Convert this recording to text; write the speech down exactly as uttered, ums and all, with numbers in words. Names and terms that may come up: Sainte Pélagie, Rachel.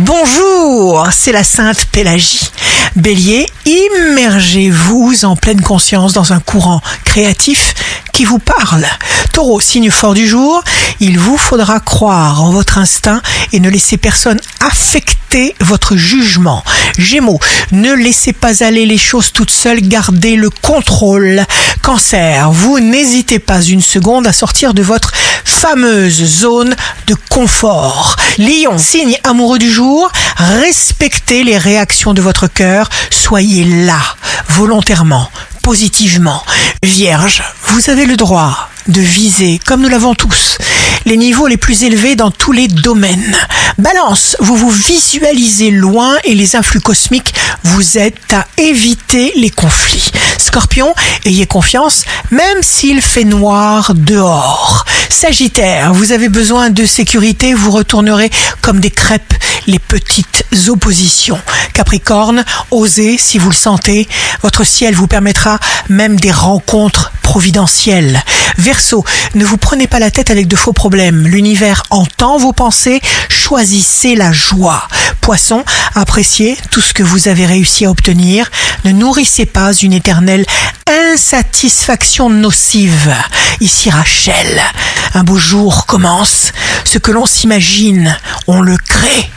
Bonjour, c'est la Sainte Pélagie. Bélier, immergez-vous en pleine conscience dans un courant créatif qui vous parle. Taureau, signe fort du jour, il vous faudra croire en votre instinct et ne laissez personne affecter votre jugement. Gémeaux, ne laissez pas aller les choses toutes seules, gardez le contrôle. Cancer, vous n'hésitez pas une seconde à sortir de votre fameuse zone de confort. Lion, signe amoureux du jour, respectez les réactions de votre cœur, soyez là, volontairement, positivement. Vierge, vous avez le droit de viser, comme nous l'avons tous, les niveaux les plus élevés dans tous les domaines. Balance, vous vous visualisez loin et les influx cosmiques vous aident à éviter les conflits. Scorpion, ayez confiance, même s'il fait noir dehors. Sagittaire, vous avez besoin de sécurité, vous retournerez comme des crêpes les petites oppositions. Capricorne, osez si vous le sentez, votre ciel vous permettra même des rencontres providentielles. Verseau, ne vous prenez pas la tête avec de faux problèmes, l'univers entend vos pensées, choisissez la joie. Poisson, appréciez tout ce que vous avez réussi à obtenir, ne nourrissez pas une éternelle insatisfaction nocive. Ici Rachel, un beau jour commence, ce que l'on s'imagine, on le crée.